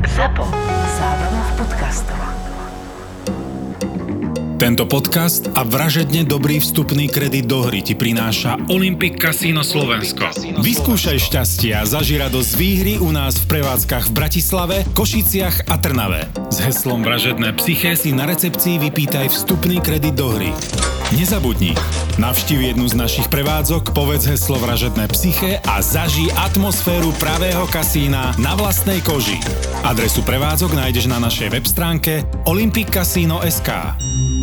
ZAPO. Zábrná v podcastov. Tento podcast a vražedne dobrý vstupný kredit do hry ti prináša Olympic Casino Slovensko. Vyskúšaj šťastie a zaži radosť výhry u nás v prevádzkach v Bratislave, Košiciach a Trnave. S heslom Vražedné psyché si na recepcii vypýtaj vstupný kredit do hry. Nezabudni, navštív jednu z našich prevádzok, povedz heslo Vražedné psyché a zažij atmosféru pravého kasína na vlastnej koži. Adresu prevádzok nájdeš na našej web stránke olympiccasino.sk.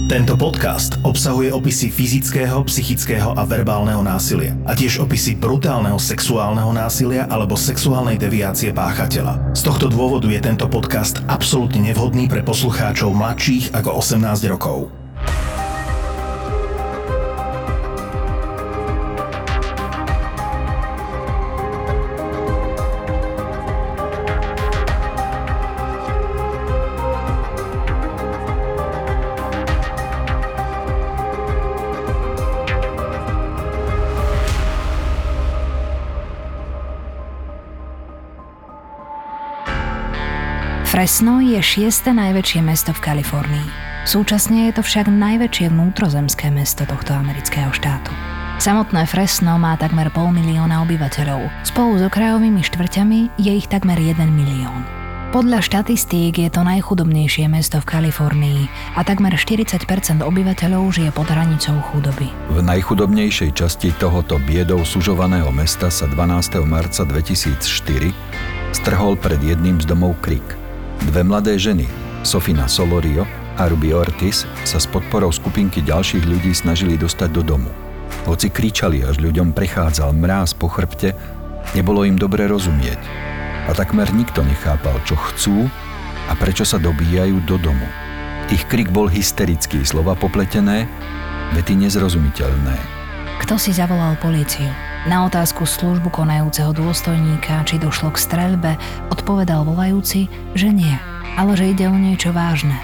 Tento podcast obsahuje opisy fyzického, psychického a verbálneho násilia a tiež opisy brutálneho sexuálneho násilia alebo sexuálnej deviácie páchateľa. Z tohto dôvodu je tento podcast absolútne nevhodný pre poslucháčov mladších ako 18 rokov. Fresno je 6. najväčšie mesto v Kalifornii. Súčasne je to však najväčšie vnútrozemské mesto tohto amerického štátu. Samotné Fresno má takmer 500,000 obyvateľov. Spolu s okrajovými štvrťami je ich takmer 1 milión. Podľa štatistík je to najchudobnejšie mesto v Kalifornii a takmer 40% obyvateľov žije pod hranicou chudoby. V najchudobnejšej časti tohoto biedou sužovaného mesta sa 12. marca 2004 strhol pred jedným z domov krik. Dve mladé ženy, Sofina Solorio a Ruby Ortiz, sa s podporou skupinky ďalších ľudí snažili dostať do domu. Hoci kričali, až ľuďom prechádzal mráz po chrbte, nebolo im dobre rozumieť. A takmer nikto nechápal, čo chcú a prečo sa dobíjajú do domu. Ich krik bol hysterický, slova popletené, vety nezrozumiteľné. Kto si zavolal políciu? Na otázku službu konajúceho dôstojníka, či došlo k streľbe, odpovedal volajúci, že nie, ale že ide o niečo vážne.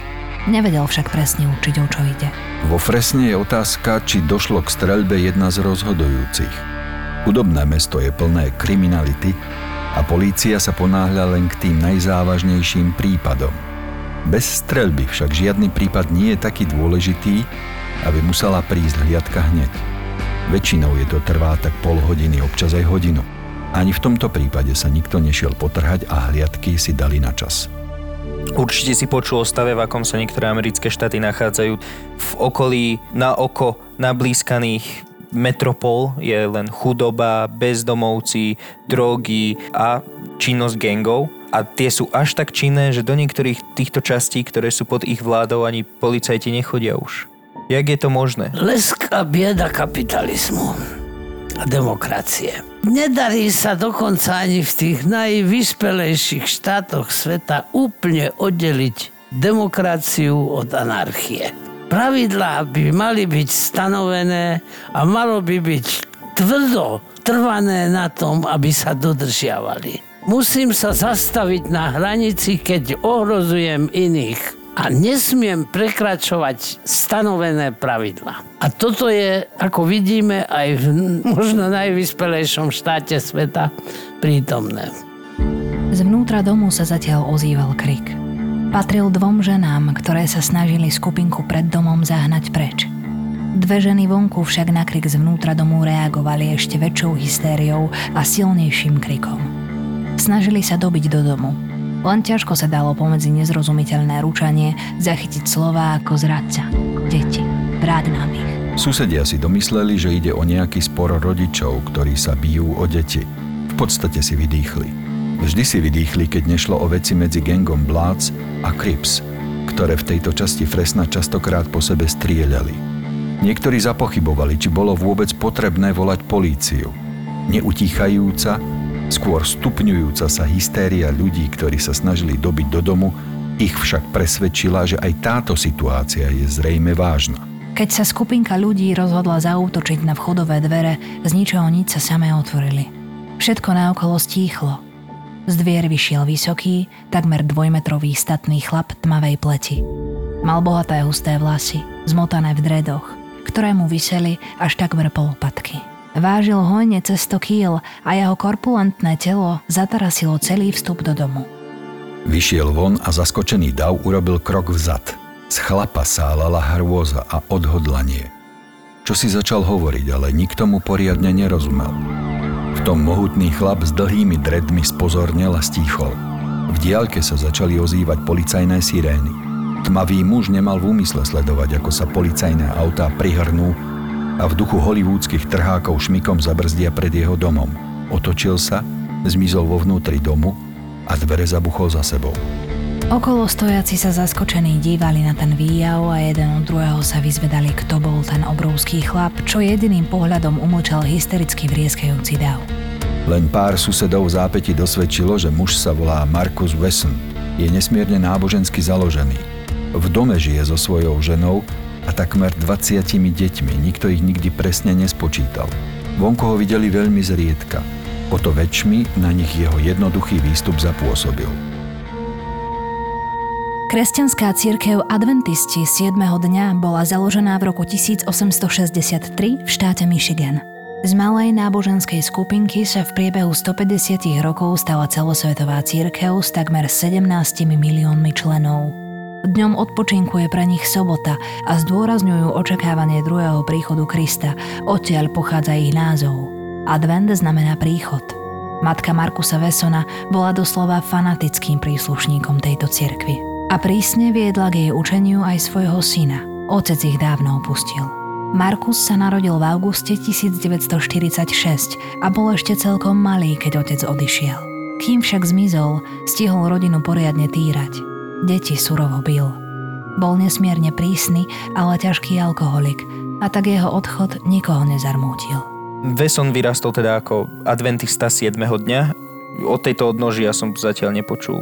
Nevedel však presne určiť, o čo ide. Vo Fresne je otázka, či došlo k streľbe, jedna z rozhodujúcich. Chudobné mesto je plné kriminality a polícia sa ponáhľa len k tým najzávažnejším prípadom. Bez streľby však žiadny prípad nie je taký dôležitý, aby musela prísť hliadka hneď. Väčšinou je to trvá tak pol hodiny, občas aj hodinu. Ani v tomto prípade sa nikto nešiel potrhať a hliadky si dali na čas. Určite si počul o stave, v akom sa niektoré americké štáty nachádzajú. V okolí na oko nablískaných metropol je len chudoba, bezdomovci, drogy a činnosť gangov. A tie sú až tak činné, že do niektorých týchto častí, ktoré sú pod ich vládou, ani policajti nechodia už. Jak je to možné? Leská bieda kapitalizmu a demokracie. Nedarí sa dokonca ani v tých najvyspelejších štátoch sveta úplne oddeliť demokraciu od anarchie. Pravidlá by mali byť stanovené a malo by byť tvrdo trvané na tom, aby sa dodržiavali. Musím sa zastaviť na hranici, keď ohrozujem iných. A nesmiem prekračovať stanovené pravidlá. A toto je, ako vidíme, aj v možno najvyspelejšom štáte sveta prítomné. Zvnútra domu sa zatiaľ ozýval krik. Patril dvom ženám, ktoré sa snažili skupinku pred domom zahnať preč. Dve ženy vonku však na krik zvnútra domu reagovali ešte väčšou hystériou a silnejším krikom. Snažili sa dobiť do domu. Len ťažko sa dalo pomedzi nezrozumiteľné ručanie zachytiť slová ako zradca, deti, vráť nám ich. Susedia si domysleli, že ide o nejaký spor rodičov, ktorí sa bijú o deti. V podstate si vydýchli. Vždy si vydýchli, keď nešlo o veci medzi gangom Bloods a Crips, ktoré v tejto časti Fresna častokrát po sebe strieľali. Niektorí zapochybovali, či bolo vôbec potrebné volať políciu. Neutíchajúca, skôr stupňujúca sa hystéria ľudí, ktorí sa snažili dobiť do domu, ich však presvedčila, že aj táto situácia je zrejme vážna. Keď sa skupinka ľudí rozhodla zaútočiť na vchodové dvere, z ničoho nič sa samé otvorili. Všetko naokolo stíchlo. Z dvier vyšiel vysoký, takmer 2-metrový statný chlap tmavej pleti. Mal bohaté husté vlasy, zmotané v dredoch, ktoré mu viseli až takmer polopatky. Vážil hojne cez 100 kíl a jeho korpulentné telo zatarasilo celý vstup do domu. Vyšiel von a zaskočený Dav urobil krok vzad. Z chlapa sálala hrôza a odhodlanie. Čo si začal hovoriť, ale nikto mu poriadne nerozumel. V tom mohutný chlap s dlhými dredmi spozornel a stíchol. V diaľke sa začali ozývať policajné sirény. Tmavý muž nemal v úmysle sledovať, ako sa policajné autá prihrnú a v duchu hollywoodských trhákov šmikom zabrzdia pred jeho domom. Otočil sa, zmizol vo vnútri domu a dvere zabuchol za sebou. Okolo stojaci sa zaskočení dívali na ten výjav a jeden od druhého sa vyzvedali, kto bol ten obrovský chlap, čo jediným pohľadom umlčal hystericky vrieskajúci Dav. Len pár susedov v zápäti dosvedčilo, že muž sa volá Marcus Wesson. Je nesmierne nábožensky založený. V dome žije so svojou ženou a takmer 20 deťmi. Nikto ich nikdy presne nespočítal. Vonku ho videli veľmi zriedka. O to väčšmi na nich jeho jednoduchý výstup zapôsobil. Kresťanská cirkev Adventisti 7. dňa bola založená v roku 1863 v štáte Michigan. Z malej náboženskej skupinky sa v priebehu 150 rokov stala celosvetová cirkev s takmer 17 miliónmi členov. Dňom odpočinku je pre nich sobota a zdôrazňujú očakávanie druhého príchodu Krista, odtiaľ pochádza ich názov. Advent znamená príchod. Matka Marcusa Wessona bola doslova fanatickým príslušníkom tejto cirkvi a prísne viedla k jej učeniu aj svojho syna. Otec ich dávno opustil. Marcus sa narodil v auguste 1946 a bol ešte celkom malý, keď otec odišiel. Kým však zmizol, stihol rodinu poriadne týrať. Deti surovo bil. Bol nesmierne prísny, ale ťažký alkoholik a tak jeho odchod nikoho nezarmútil. Wesson vyrastol teda ako adventista 7. dňa. O tejto odnožia som zatiaľ nepočul.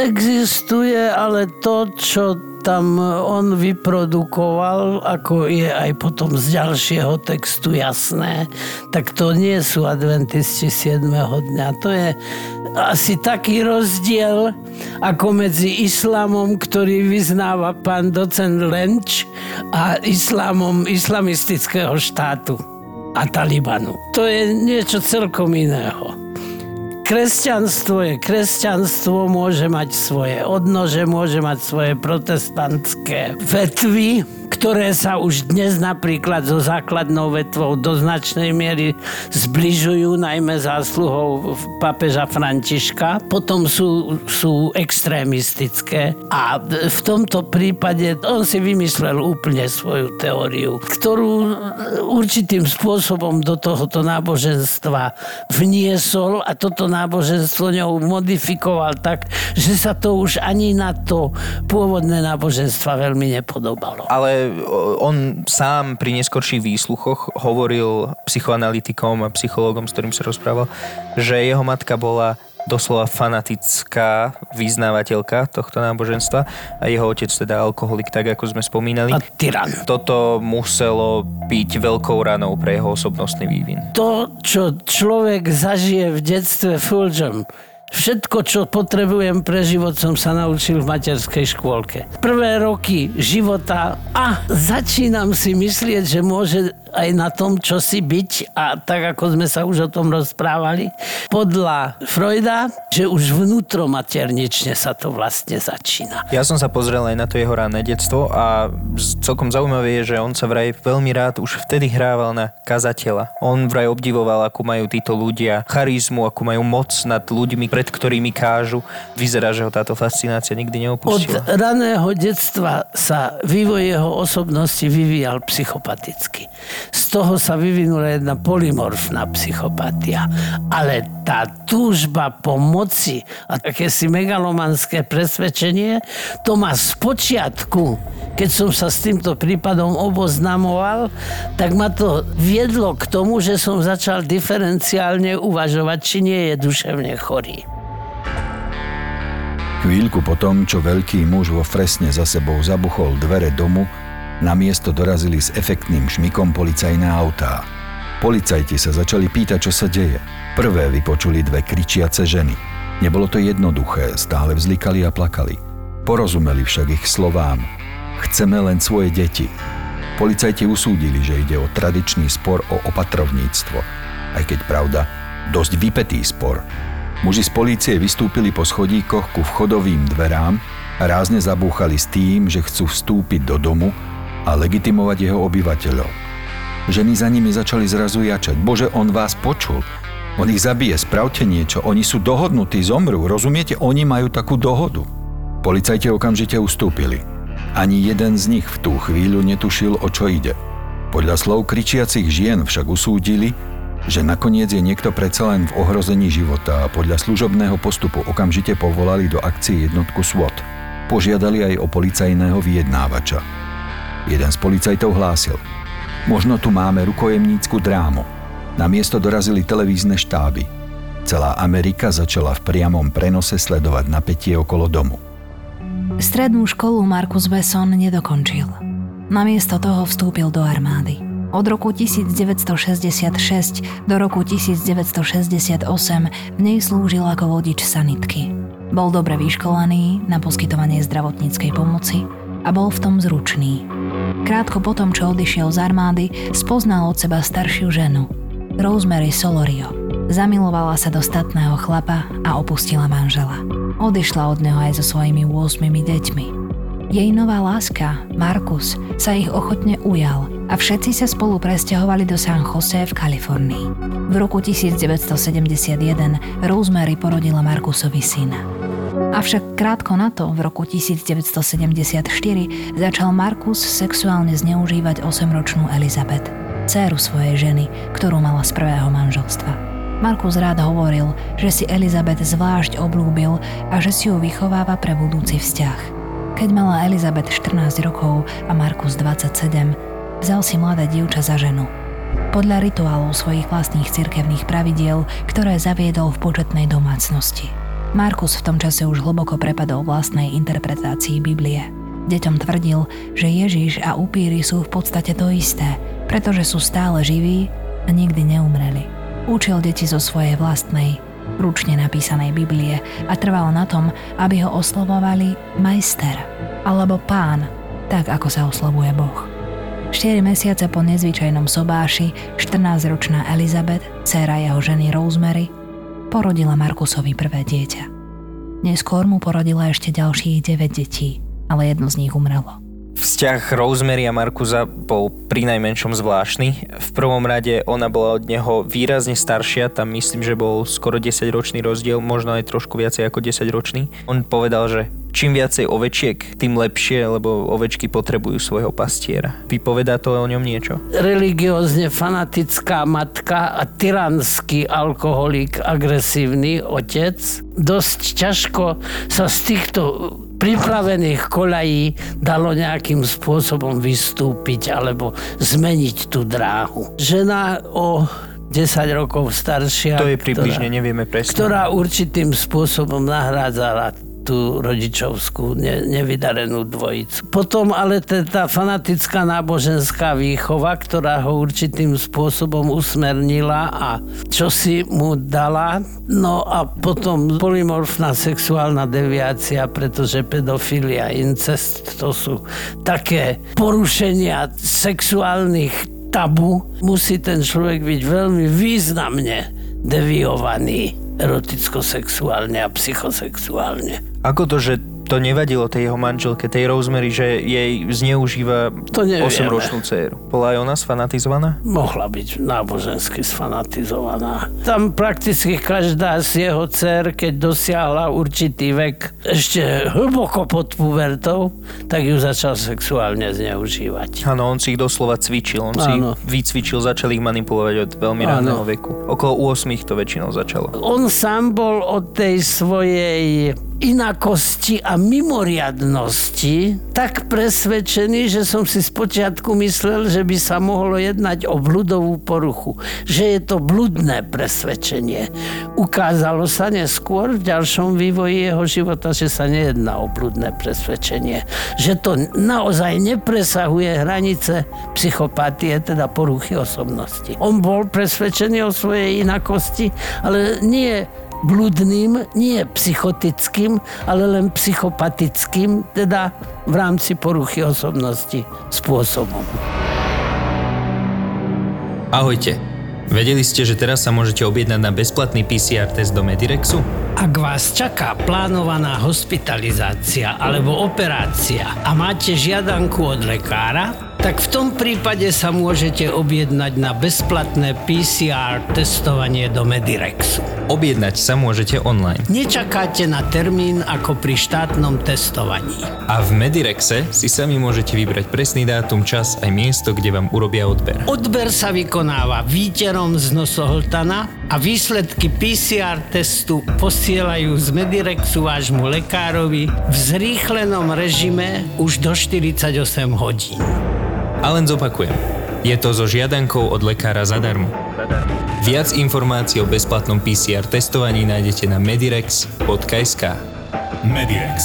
Existuje, ale to, čo tam on vyprodukoval, ako je aj potom z ďalšieho textu jasné, tak to nie sú adventisti 7. dňa. To je asi taký rozdiel, ako medzi islamom, ktorý vyznáva pán docent Lenč, a islamom islamistického štátu a Talibanu. To je niečo celkom iného. Kresťanstvo je kresťanstvo, môže mať svoje odnože, môže mať svoje protestantské vetvy, ktoré sa už dnes napríklad so základnou vetvou do značnej miery zbližujú, najmä zásluhou pápeža Františka. Potom sú extrémistické a v tomto prípade on si vymyslel úplne svoju teóriu, ktorú určitým spôsobom do tohoto náboženstva vniesol a toto náboženstvo ňou modifikoval tak, že sa to už ani na to pôvodné náboženstva veľmi nepodobalo. Ale on sám pri neskorších výsluchoch hovoril psychoanalytikom a psychológom, s ktorým sa rozprával, že jeho matka bola doslova fanatická vyznávateľka tohto náboženstva a jeho otec teda alkoholik, tak ako sme spomínali. A tyran. Toto muselo byť veľkou ranou pre jeho osobnostný vývin. To, čo človek zažije v detstve fulžom, všetko, čo potrebujem pre život, som sa naučil v materskej škôlke. Prvé roky života a začínam si myslieť, že môže aj na tom čosi byť, a tak, ako sme sa už o tom rozprávali, podľa Freuda, že už vnútromaternične sa to vlastne začína. Ja som sa pozrel aj na to jeho ranné detstvo a celkom zaujímavé je, že on sa vraj veľmi rád už vtedy hrával na kazateľa. On vraj obdivoval, akú majú títo ľudia charizmu, akú majú moc nad ľuďmi, pred ktorými kážu. Vyzerá, že ho táto fascinácia nikdy neopustila. Od raného detstva sa vývoj jeho osobnosti vyvíjal psychopaticky. Z toho sa vyvinula jedna polymorfná psychopatia. Ale tá túžba po moci a takési megalomanské presvedčenie, to ma spočiatku, keď som sa s týmto prípadom oboznamoval, tak ma to viedlo k tomu, že som začal diferenciálne uvažovať, či nie je duševne chorý. Chvíľku potom, čo veľký muž vo Fresne za sebou zabuchol dvere domu, na miesto dorazili s efektným šmikom policajné autá. Policajti sa začali pýtať, čo sa deje. Prvé vypočuli dve kričiace ženy. Nebolo to jednoduché, stále vzlikali a plakali. Porozumeli však ich slovám. Chceme len svoje deti. Policajti usúdili, že ide o tradičný spor o opatrovníctvo, aj keď pravda, dosť vypetý spor. Muži z polície vystúpili po schodíkoch ku vchodovým dverám a rázne zabúchali s tým, že chcú vstúpiť do domu a legitimovať jeho obyvateľov. Ženy za nimi začali zrazu jačať. Bože, on vás počul. On ich zabije, spravte niečo. Oni sú dohodnutí, zomrú. Rozumiete? Oni majú takú dohodu. Policajti okamžite ustúpili. Ani jeden z nich v tú chvíľu netušil, o čo ide. Podľa slov kričiacich žien však usúdili, že nakoniec je niekto predsa len v ohrození života a podľa služobného postupu okamžite povolali do akcie jednotku SWAT. Požiadali aj o policajného vyjednávača. Jeden z policajtov hlásil: možno tu máme rukojemnícku drámu. Na miesto dorazili televízne štáby. Celá Amerika začala v priamom prenose sledovať napätie okolo domu. Strednú školu Marcus Wesson nedokončil. Namiesto toho vstúpil do armády. Od roku 1966 do roku 1968 v nej slúžil ako vodič sanitky. Bol dobre vyškolený na poskytovanie zdravotníckej pomoci a bol v tom zručný. Krátko potom, čo odišiel z armády, spoznal od seba staršiu ženu, Rosemary Solorio. Zamilovala sa do statného chlapa a opustila manžela. Odišla od neho aj so svojimi 8 deťmi. Jej nová láska, Marcus, sa ich ochotne ujal a všetci sa spolu presťahovali do San Jose v Kalifornii. V roku 1971 Rosemary porodila Marcusovi syna. Avšak krátko na to, v roku 1974, začal Marcus sexuálne zneužívať 8-ročnú Elizabeth, dcéru svojej ženy, ktorú mala z prvého manželstva. Marcus rád hovoril, že si Elizabeth zvlášť oblúbil a že si ju vychováva pre budúci vzťah. Keď mala Elizabeth 14 rokov a Marcus 27, vzal si mladé dievča za ženu. Podľa rituálov svojich vlastných cirkevných pravidiel, ktoré zaviedol v početnej domácnosti. Marcus v tom čase už hlboko prepadol vlastnej interpretácii Biblie. Deťom tvrdil, že Ježiš a upíry sú v podstate to isté, pretože sú stále živí a nikdy neumreli. Učil deti zo svojej vlastnej, ručne napísanej Biblie a trval na tom, aby ho oslovovali majster alebo pán, tak ako sa oslovuje Boh. 4 mesiace po nezvyčajnom sobáši 14-ročná Elizabeth, dcéra jeho ženy Rosemary, porodila Marcusovi prvé dieťa. Neskôr mu porodila ešte ďalších 9 detí, ale jedno z nich umrelo. Vzťah Rosemary a Marcusa bol prinajmenšom zvláštny. V prvom rade ona bola od neho výrazne staršia, tam myslím, že bol skoro 10-ročný rozdiel, možno aj trošku viacej ako 10-ročný. On povedal, že čím viacej ovečiek, tým lepšie, lebo ovečky potrebujú svojho pastiera. Vypovedá to o ňom niečo? Religiózne fanatická matka a tyranský alkoholík, agresívny otec. Dosť ťažko sa z týchto pripravených kolají dalo nejakým spôsobom vystúpiť alebo zmeniť tú dráhu. Žena o 10 rokov staršia, to je približne, nevieme presne, ktorá určitým spôsobom nahrádzala tú rodičovskú nevydarenú dvojicu. Potom ale tá fanatická náboženská výchova, ktorá ho určitým spôsobom usmernila a čo si mu dala. No a potom polymorfná sexuálna deviácia, pretože pedofilia, incest, to sú také porušenia sexuálnych tabu. Musí ten človek byť veľmi významne deviovaný eroticko-sexuálne a psychosexuálne. Ako to, že to nevadilo tej jeho manželke, tej Rosemary, že jej zneužíva 8-ročnú dcéru? Bola aj ona sfanatizovaná? Mohla byť nábožensky sfanatizovaná. Tam prakticky každá z jeho dcér, keď dosiahla určitý vek, ešte hlboko pod pubertou, tak ju začal sexuálne zneužívať. Áno, on si ich doslova cvičil. On si ich vycvičil, začal ich manipulovať od veľmi ranného veku. Okolo 8 to väčšinou začalo. On sám bol od tej svojej inakosti a mimoriadnosti tak presvedčený, že som si spočiatku myslel, že by sa mohlo jednať o bludovú poruchu. Že je to bludné presvedčenie. Ukázalo sa neskôr v ďalšom vývoji jeho života, že sa nejedná o bludné presvedčenie. Že to naozaj nepresahuje hranice psychopatie, teda poruchy osobnosti. On bol presvedčený o svojej inakosti, ale nie bludným, nie psychotickým, ale len psychopatickým, teda v rámci poruchy osobnosti spôsobom. Ahojte, Vedeli ste, že teraz sa môžete objednať na bezplatný PCR test do Medirexu? Ak vás čaká plánovaná hospitalizácia alebo operácia a máte žiadanku od lekára, tak v tom prípade sa môžete objednať na bezplatné PCR testovanie do Medirexu. Objednať sa môžete online. Nečakáte na termín ako pri štátnom testovaní. A v Medirexe si sami môžete vybrať presný dátum, čas aj miesto, kde vám urobia odber. Odber sa vykonáva výterom z nosohltana a výsledky PCR testu posielajú z Medirexu vášmu lekárovi v zrýchlenom režime už do 48 hodín. A len zopakujem, je to so žiadankou od lekára zadarmo. Viac informácií o bezplatnom PCR testovaní nájdete na medirex.sk. Medirex.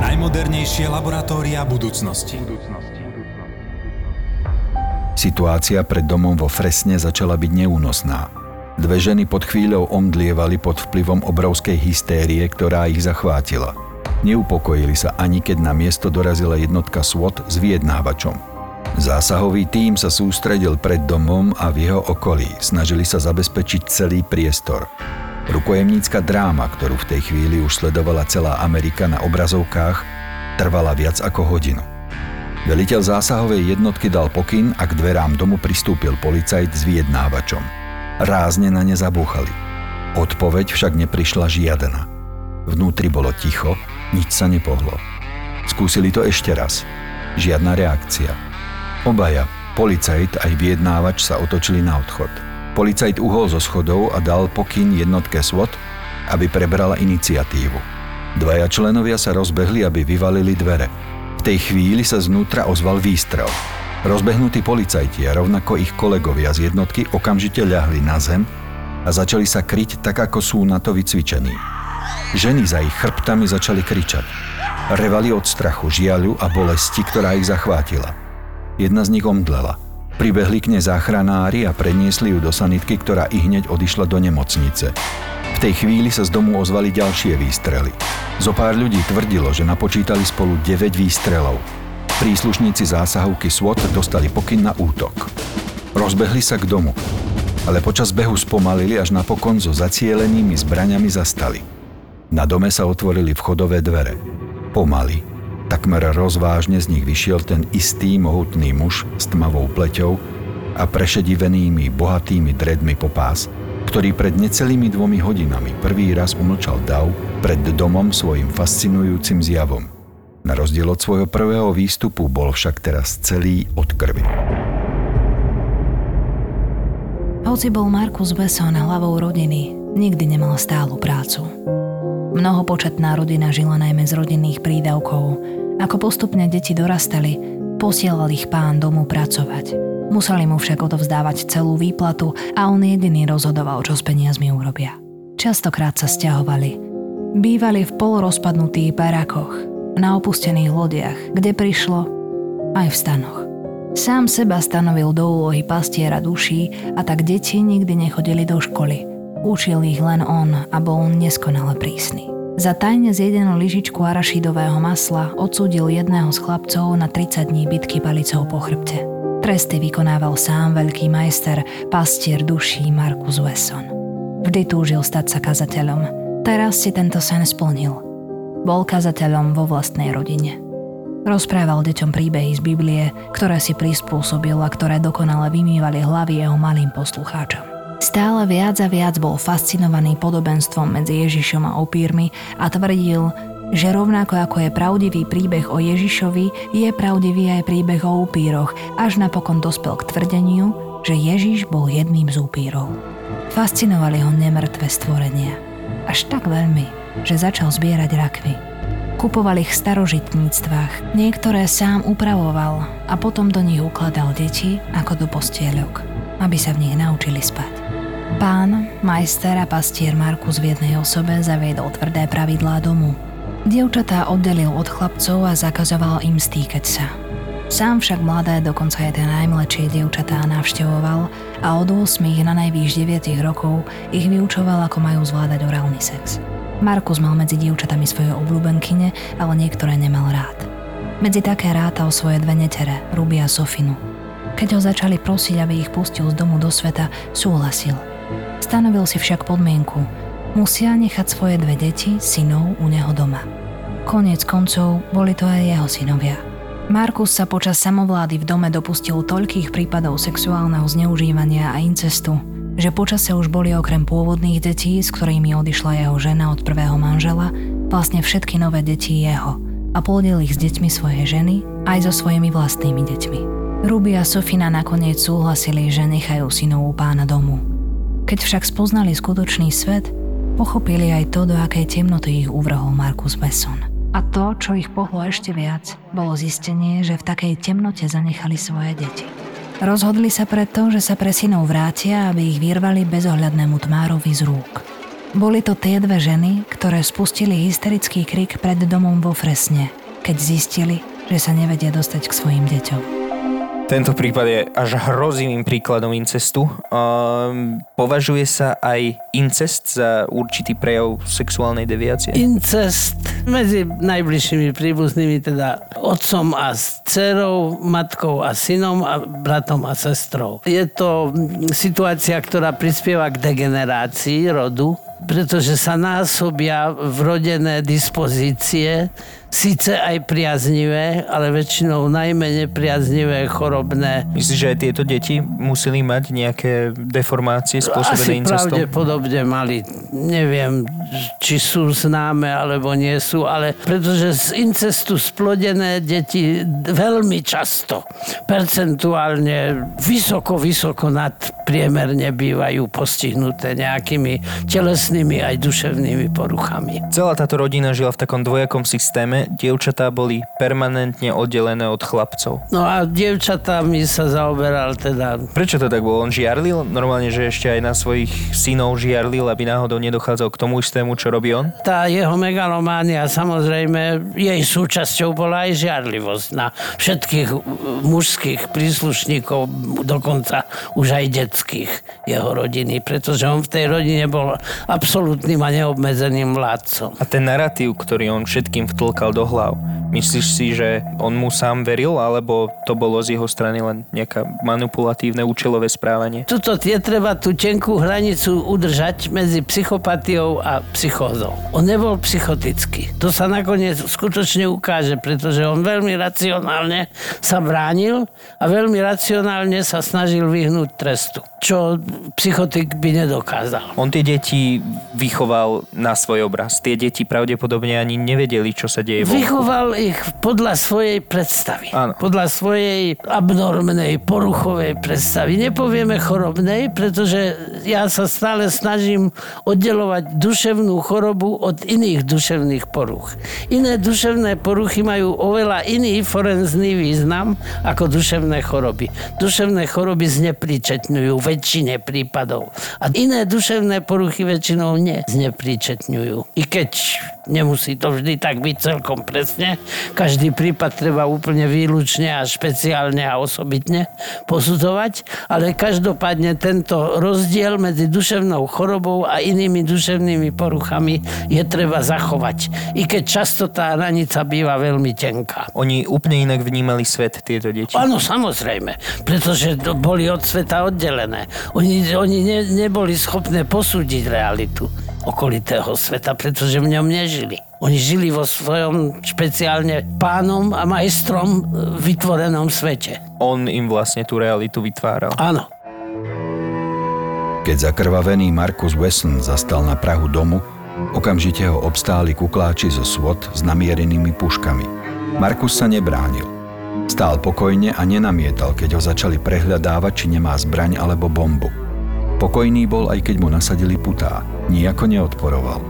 Najmodernejšie laboratória budúcnosti. Situácia pred domom vo Fresne začala byť neúnosná. Dve ženy pod chvíľou omdlievali pod vplyvom obrovskej hystérie, ktorá ich zachvátila. Neupokojili sa ani keď na miesto dorazila jednotka SWAT s vyjednávačom. Zásahový tím sa sústredil pred domom a v jeho okolí. Snažili sa zabezpečiť celý priestor. Rukojemnícka dráma, ktorú v tej chvíli už sledovala celá Amerika na obrazovkách, trvala viac ako hodinu. Veliteľ zásahovej jednotky dal pokyn a k dverám domu pristúpil policajt s vyjednávačom. Rázne na ne zabúchali. Odpoveď však neprišla žiadna. Vnútri bolo ticho, nič sa nepohlo. Skúsili to ešte raz. Žiadna reakcia. Obaja, policajt aj vyjednávač, sa otočili na odchod. Policajt uhol zo schodov a dal pokyn jednotke SWAT, aby prebrala iniciatívu. Dvaja členovia sa rozbehli, aby vyvalili dvere. V tej chvíli sa znútra ozval výstrel. Rozbehnutí policajti a rovnako ich kolegovia z jednotky okamžite ľahli na zem a začali sa kryť tak, ako sú na to vycvičení. Ženy za ich chrbtami začali kričať. Revali od strachu, žiaľu a bolesti, ktorá ich zachvátila. Jedna z nich omdlela. Pribehli k nej záchranári a preniesli ju do sanitky, ktorá ihneď odišla do nemocnice. V tej chvíli sa z domu ozvali ďalšie výstrely. Zopár ľudí tvrdilo, že napočítali spolu 9 výstrelov. Príslušníci zásahovky SWAT dostali pokyn na útok. Rozbehli sa k domu, ale počas behu spomalili, až napokon so zacielenými zbraňami zastali. Na dome sa otvorili vchodové dvere. Pomaly, takmer rozvážne z nich vyšiel ten istý mohutný muž s tmavou pleťou a prešedivenými bohatými dredmi po pás, ktorý pred necelými 2 hodinami prvý raz umlčal dav pred domom svojim fascinujúcim zjavom. Na rozdiel od svojho prvého výstupu bol však teraz celý od krvi. Hoci bol Marcus Wesson hlavou rodiny, nikdy nemal stálu prácu. Mnohopočetná rodina žila najmä z rodinných prídavkov. Ako postupne deti dorastali, posielal ich pán domu pracovať. Museli mu však odovzdávať celú výplatu a on jediný rozhodoval, čo s peniazmi urobia. Častokrát sa sťahovali. Bývali v polorozpadnutých barakoch, na opustených lodiach, kde prišlo aj v stanoch. Sám seba stanovil do úlohy pastiera duší a tak deti nikdy nechodili do školy. Učil ich len on a bol neskonale prísny. Za tajne zjedenú lyžičku arašidového masla odsúdil jedného z chlapcov na 30 dní bitky palicou po chrbte. Tresty vykonával sám veľký majster, pastier duší Marcus Wesson. Vždy túžil stať sa kazateľom. Teraz si tento sen splnil. Bol kazateľom vo vlastnej rodine. Rozprával deťom príbehy z Biblie, ktoré si prispôsobil a ktoré dokonale vymývali hlavy jeho malým poslucháčom. Stále viac a viac bol fascinovaný podobenstvom medzi Ježišom a upírmi a tvrdil, že rovnako ako je pravdivý príbeh o Ježišovi, je pravdivý aj príbeh o upíroch, až napokon dospel k tvrdeniu, že Ježiš bol jedným z upírov. Fascinovali ho nemrtvé stvorenia. Až tak veľmi, že začal zbierať rakvy. Kupoval ich v starožitníctvách, niektoré sám upravoval a potom do nich ukladal deti ako do postielok, aby sa v nich naučili spať. Pán, majster a pastier Marcus v jednej osobe zaviedol tvrdé pravidlá domu. Dievčatá oddelil od chlapcov a zakazoval im stýkať sa. Sám však mladé, dokonca aj tie najmladšie dievčatá navštevoval a od 8 na najvýš 9 rokov ich vyučoval, ako majú zvládať orálny sex. Marcus mal medzi dievčatami svoje obľúbenkyne, ale niektoré nemal rád. Medzi také rátal svoje dve netere, Ruby a Sofinu. Keď ho začali prosiť, aby ich pustil z domu do sveta, súhlasil. Stanovil si však podmienku. Musia nechať svoje dve deti, synov, u neho doma. Koniec koncov boli to aj jeho synovia. Marcus sa počas samovlády v dome dopustil toľkých prípadov sexuálneho zneužívania a incestu, že počase už boli okrem pôvodných detí, s ktorými odišla jeho žena od prvého manžela, vlastne všetky nové deti jeho a plodil ich s deťmi svojej ženy aj so svojimi vlastnými deťmi. Ruby a Sofina nakoniec súhlasili, že nechajú synov u pána domu. Keď však spoznali skutočný svet, pochopili aj to, do akej temnoty ich uvrhol Marcus Wesson. A to, čo ich pohlo ešte viac, bolo zistenie, že v takej temnote zanechali svoje deti. Rozhodli sa preto, že sa pre synov vrátia, aby ich vyrvali bezohľadnému tmárovi z rúk. Boli to tie dve ženy, ktoré spustili hysterický krik pred domom vo Fresne, keď zistili, že sa nevedia dostať k svojim deťom. Tento prípad je až hrozivým príkladom incestu. Považuje sa aj incest za určitý prejav sexuálnej deviácie? Incest medzi najbližšími príbuznými, teda otcom a dcerou, matkou a synom a bratom a sestrou. Je to situácia, ktorá prispieva k degenerácii rodu, pretože sa násobia vrodené dispozície, síce aj priaznivé, ale väčšinou najmenej priaznivé, chorobné. Myslíš, že aj tieto deti museli mať nejaké deformácie spôsobené incestom? Asi pravdepodobne mali. Neviem, či sú známe, alebo nie sú, ale pretože z incestu splodené deti veľmi často, percentuálne vysoko nadpriemerne bývajú postihnuté nejakými telesnými aj duševnými poruchami. Celá táto rodina žila v takom dvojakom systéme. Dievčatá boli permanentne oddelené od chlapcov. No a dievčatami sa zaoberal teda... Prečo to tak bolo? On žiarlil? Normálne, že ešte aj na svojich synov žiarlil, aby náhodou nedochádzal k tomu istému, čo robí on? Tá jeho megalománia, samozrejme, jej súčasťou bola aj žiarlivosť na všetkých mužských príslušníkov, dokonca už aj detských jeho rodiny, pretože on v tej rodine bol absolútnym a neobmedzeným vládcom. A ten narratív, ktorý on všetkým vtlkal do hlav, myslíš si, že on mu sám veril, alebo to bolo z jeho strany len nejaká manipulatívne, účelové správanie? Tuto je treba tú tenkú hranicu udržať medzi psychopatiou a psychózou. On nebol psychotický. To sa nakoniec skutočne ukáže, pretože on veľmi racionálne sa bránil a veľmi racionálne sa snažil vyhnúť trestu, čo psychotik by nedokázal. On tie deti vychoval na svoj obraz. Tie deti pravdepodobne ani nevedeli, čo sa deje. Vychoval ich podľa svojej predstavy. Áno. Podľa svojej abnormnej, poruchovej predstavy. Nepovieme chorobnej, pretože ja sa stále snažím oddelovať duševnú chorobu od iných duševných poruch. Iné duševné poruchy majú oveľa iný forenzný význam ako duševné choroby. Duševné choroby znepríčetňujú väčšine prípadov. A iné duševné poruchy väčšinou znepríčetňujú. I keď nemusí to vždy tak byť celkom presne. Každý prípad treba úplne výlučne a špeciálne a osobitne posudzovať, ale každopádne tento rozdiel medzi duševnou chorobou a inými duševnými poruchami je treba zachovať. I keď často tá hranica býva veľmi tenká. Oni úplne inak vnímali svet, tieto deti. Áno, samozrejme, pretože boli od sveta oddelené. Oni neboli schopné posúdiť realitu okolitého sveta, pretože v ňom nežili. Oni žili vo svojom špeciálne pánom a majstrom vytvorenom svete. On im vlastne tú realitu vytváral. Áno. Keď zakrvavený Marcus Wesson zastal na prahu domu, okamžite ho obstáli kukláči zo SWAT s namierenými puškami. Marcus sa nebránil. Stál pokojne a nenamietal, keď ho začali prehľadávať, či nemá zbraň alebo bombu. Pokojný bol, aj keď mu nasadili putá. Nijako neodporoval.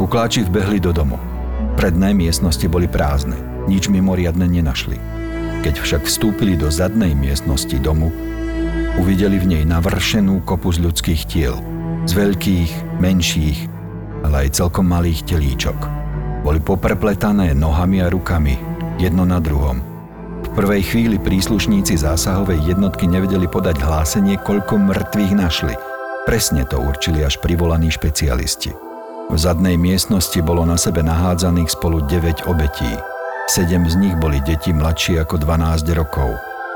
Kukláči vbehli do domu. Predné miestnosti boli prázdne. Nič mimoriadne nenašli. Keď však vstúpili do zadnej miestnosti domu, uvideli v nej navršenú kopu z ľudských tiel. Z veľkých, menších, ale aj celkom malých telíčok. Boli poprepletané nohami a rukami, jedno na druhom. V prvej chvíli príslušníci zásahovej jednotky nevedeli podať hlásenie, koľko mŕtvych našli. Presne to určili až privolaní špecialisti. V zadnej miestnosti bolo na sebe nahádzaných spolu 9 obetí. 7 z nich boli deti mladšie ako 12 rokov.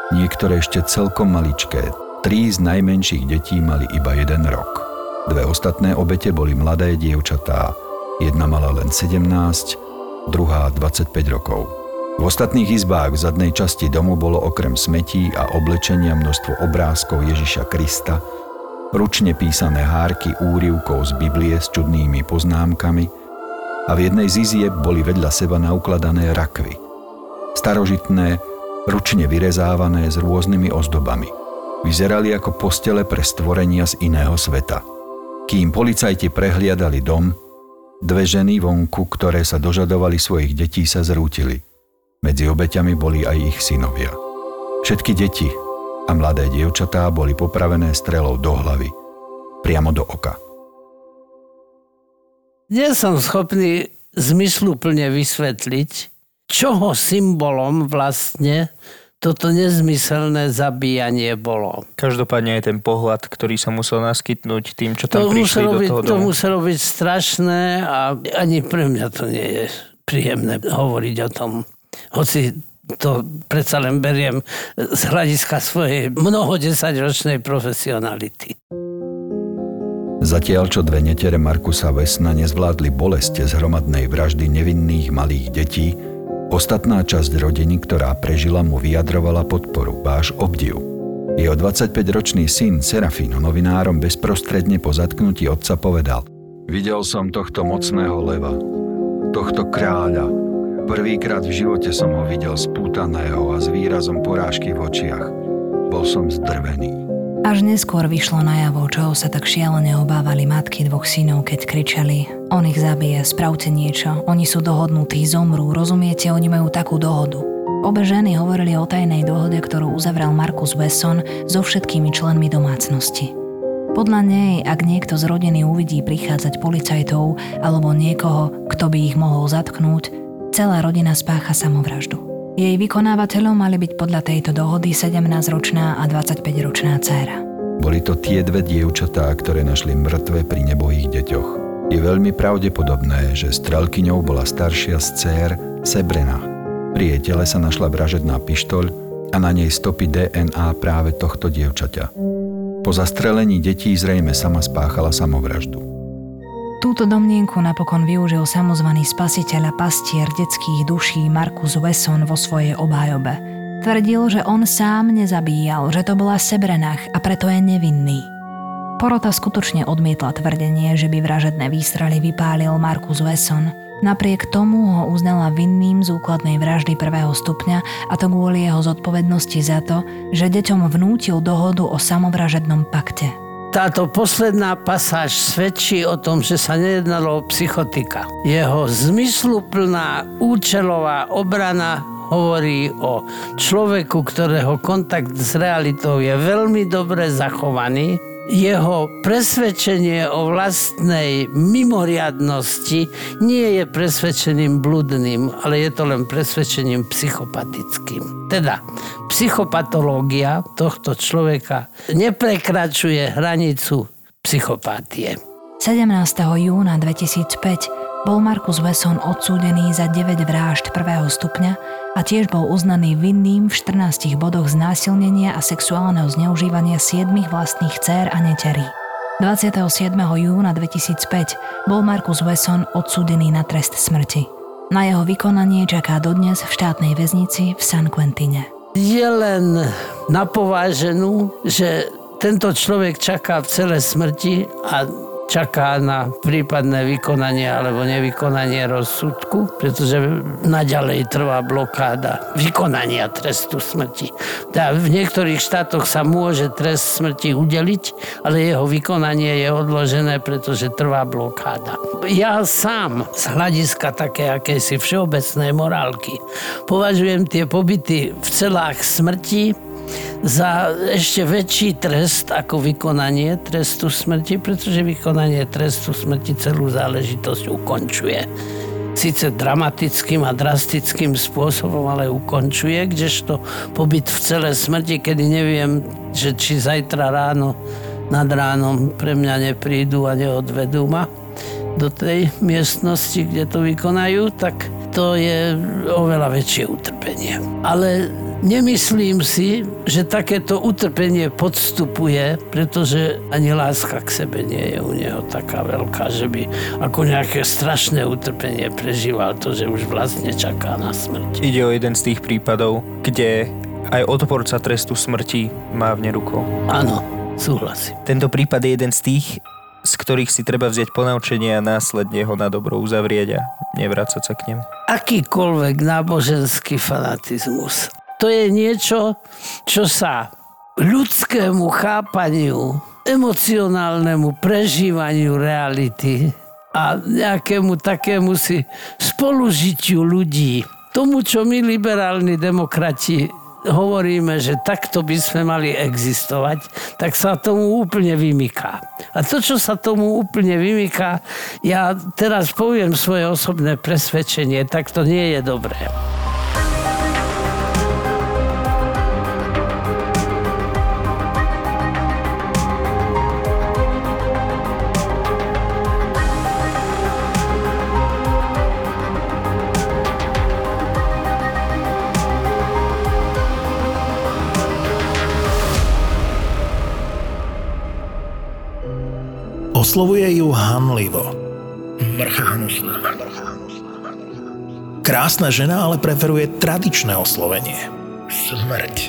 Niektoré ešte celkom maličké, 3 z najmenších detí mali iba 1 rok. 2 ostatné obete boli mladé dievčatá. Jedna mala len 17, druhá 25 rokov. V ostatných izbách v zadnej časti domu bolo okrem smetí a oblečenia množstvo obrázkov Ježiša Krista, ručne písané hárky úryvkov z Biblie s čudnými poznámkami a v jednej z izieb boli vedľa seba naukladané rakvy. Starožitné, ručne vyrezávané s rôznymi ozdobami. Vyzerali ako postele pre stvorenia z iného sveta. Kým policajti prehliadali dom, 2 ženy vonku, ktoré sa dožadovali svojich detí, sa zrútili. Medzi obeťami boli aj ich synovia. Všetky deti a mladé dievčatá boli popravené strelou do hlavy, priamo do oka. Nie som schopný zmysluplne vysvetliť, čoho symbolom vlastne toto nezmyselné zabíjanie bolo. Každopádne aj ten pohľad, ktorý sa musel naskytnúť tým, čo tam prišli do toho domu. To muselo byť strašné a ani pre mňa to nie je príjemné hovoriť o tom. Hoci to predsa len beriem z hľadiska svojej mnohodesaťročnej profesionality. Zatiaľ, čo 2 netere Marcusa Wessona nezvládli boleste z hromadnej vraždy nevinných malých detí, ostatná časť rodiny, ktorá prežila, mu vyjadrovala podporu, váš obdiv. Jeho 25-ročný syn Serafín novinárom bezprostredne po zatknutí otca povedal: "Videl som tohto mocného leva, tohto kráľa. Prvýkrát v živote som ho videl spútaného a s výrazom porážky v očiach. Bol som zdrvený." Až neskôr vyšlo najavo, čoho sa tak šialene obávali matky 2 synov, keď kričali: "On ich zabije, spravte niečo, oni sú dohodnutí, zomrú, rozumiete, oni majú takú dohodu." Obe ženy hovorili o tajnej dohode, ktorú uzavrel Marcus Wesson so všetkými členmi domácnosti. Podľa nej, ak niekto z rodiny uvidí prichádzať policajtov alebo niekoho, kto by ich mohol zatknúť, celá rodina spácha samovraždu. Jej vykonávateľom mali byť podľa tejto dohody 17-ročná a 25-ročná dcéra. Boli to tie 2 dievčatá, ktoré našli mŕtve pri nebohých deťoch. Je veľmi pravdepodobné, že strelkyňou bola staršia z dcér Sebrena. Pri jej tele sa našla vražedná pištoľ a na nej stopy DNA práve tohto dievčaťa. Po zastrelení detí zrejme sama spáchala samovraždu. Túto domnienku napokon využil samozvaný spasiteľ a pastier detských duší Marcus Wesson vo svojej obhajobe. Tvrdil, že on sám nezabíjal, že to bola Sebrenach a preto je nevinný. Porota skutočne odmietla tvrdenie, že by vražedné výstrely vypálil Marcus Wesson. Napriek tomu ho uznala vinným z úkladnej vraždy 1. stupňa, a to kvôli jeho zodpovednosti za to, že deťom vnútil dohodu o samovražednom pakte. Táto posledná pasáž svedčí o tom, že sa nejednalo o psychotika. Jeho zmysluplná účelová obrana hovorí o človeku, ktorého kontakt s realitou je veľmi dobre zachovaný. Jeho presvedčenie o vlastnej mimoriadnosti nie je presvedčením blúdnym, ale je to len presvedčením psychopatickým. Teda psychopatológia tohto človeka neprekračuje hranicu psychopatie. 17. júna 2005 bol Marcus Wesson odsúdený za 9 vrážd 1. stupňa a tiež bol uznaný vinným v 14 bodoch znásilnenia a sexuálneho zneužívania 7 vlastných dcér a neterí. 27. júna 2005 bol Marcus Wesson odsúdený na trest smrti. Na jeho vykonanie čaká dodnes v štátnej väznici v San Quentine. Je len napováženú, že tento človek čaká v cele smrti a čaká na prípadné vykonanie alebo nevykonanie rozsudku, pretože naďalej trvá blokáda vykonania trestu smrti. V niektorých štátoch sa môže trest smrti udeliť, ale jeho vykonanie je odložené, pretože trvá blokáda. Ja sám z hľadiska také akejsi všeobecnej morálky považujem tie pobyty v celách smrti za ešte väčší trest ako vykonanie trestu smrti, pretože vykonanie trestu smrti celú záležitosť ukončuje. Sice dramatickým a drastickým spôsobom, ale ukončuje, kdežto pobyt v cele smrti, kedy neviem, že či zajtra ráno, nad ránom pre mňa neprídu a neodvedú ma do tej miestnosti, kde to vykonajú, tak to je oveľa väčšie utrpenie. Ale Nemyslím si, že takéto utrpenie podstupuje, pretože ani láska k sebe nie je u neho taká veľká, že by ako nejaké strašné utrpenie prežíval to, že už vlastne čaká na smrť. Ide o jeden z tých prípadov, kde aj odporca trestu smrti mávne rukou. Áno, súhlasím. Tento prípad je jeden z tých, z ktorých si treba vziať ponaučenie a následne ho na dobro uzavrieť a nevrácať sa k nemu. Akýkoľvek náboženský fanatizmus, to je niečo, čo sa ľudskému chápaniu, emocionálnemu prežívaniu reality a nejakému takému si spolužitiu ľudí, tomu, čo my liberálni demokrati hovoríme, že takto by sme mali existovať, tak sa tomu úplne vymyká. A to, čo sa tomu úplne vymyká, ja teraz poviem svoje osobné presvedčenie, tak to nie je dobré. Oslovuje ju hanlivo. MRCHA HNUSNÁ. Krásna žena ale preferuje tradičné oslovenie. Smrť.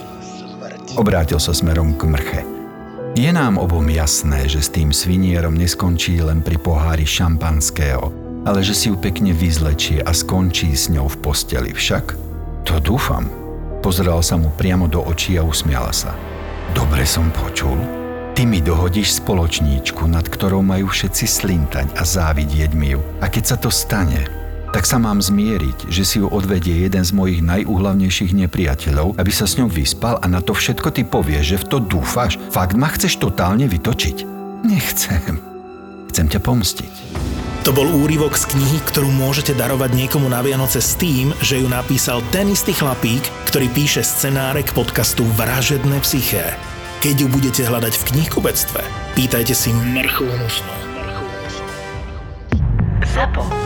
Obrátil sa smerom k mrche. Je nám obom jasné, že s tým svinierom neskončí len pri pohári šampanského, ale že si ju pekne vyzlečí a skončí s ňou v posteli. Však? To dúfam. Pozeral sa mu priamo do očí a usmiala sa. Dobre som počul. Ty mi dohodíš spoločníčku, nad ktorou majú všetci slintať a závidieť mi ju. A keď sa to stane, tak sa mám zmieriť, že si ju odvedie jeden z mojich najúhlavnejších nepriateľov, aby sa s ňou vyspal a na to všetko ty povieš, že v to dúfaš. Fakt ma chceš totálne vytočiť? Nechcem. Chcem ťa pomstiť. To bol úryvok z knihy, ktorú môžete darovať niekomu na Vianoce s tým, že ju napísal ten istý chlapík, ktorý píše scenáre k podcastu Vražedné psyché. Keď ju budete hľadať v knihkupectve, pýtajte si MRCHU HNUSNÚ.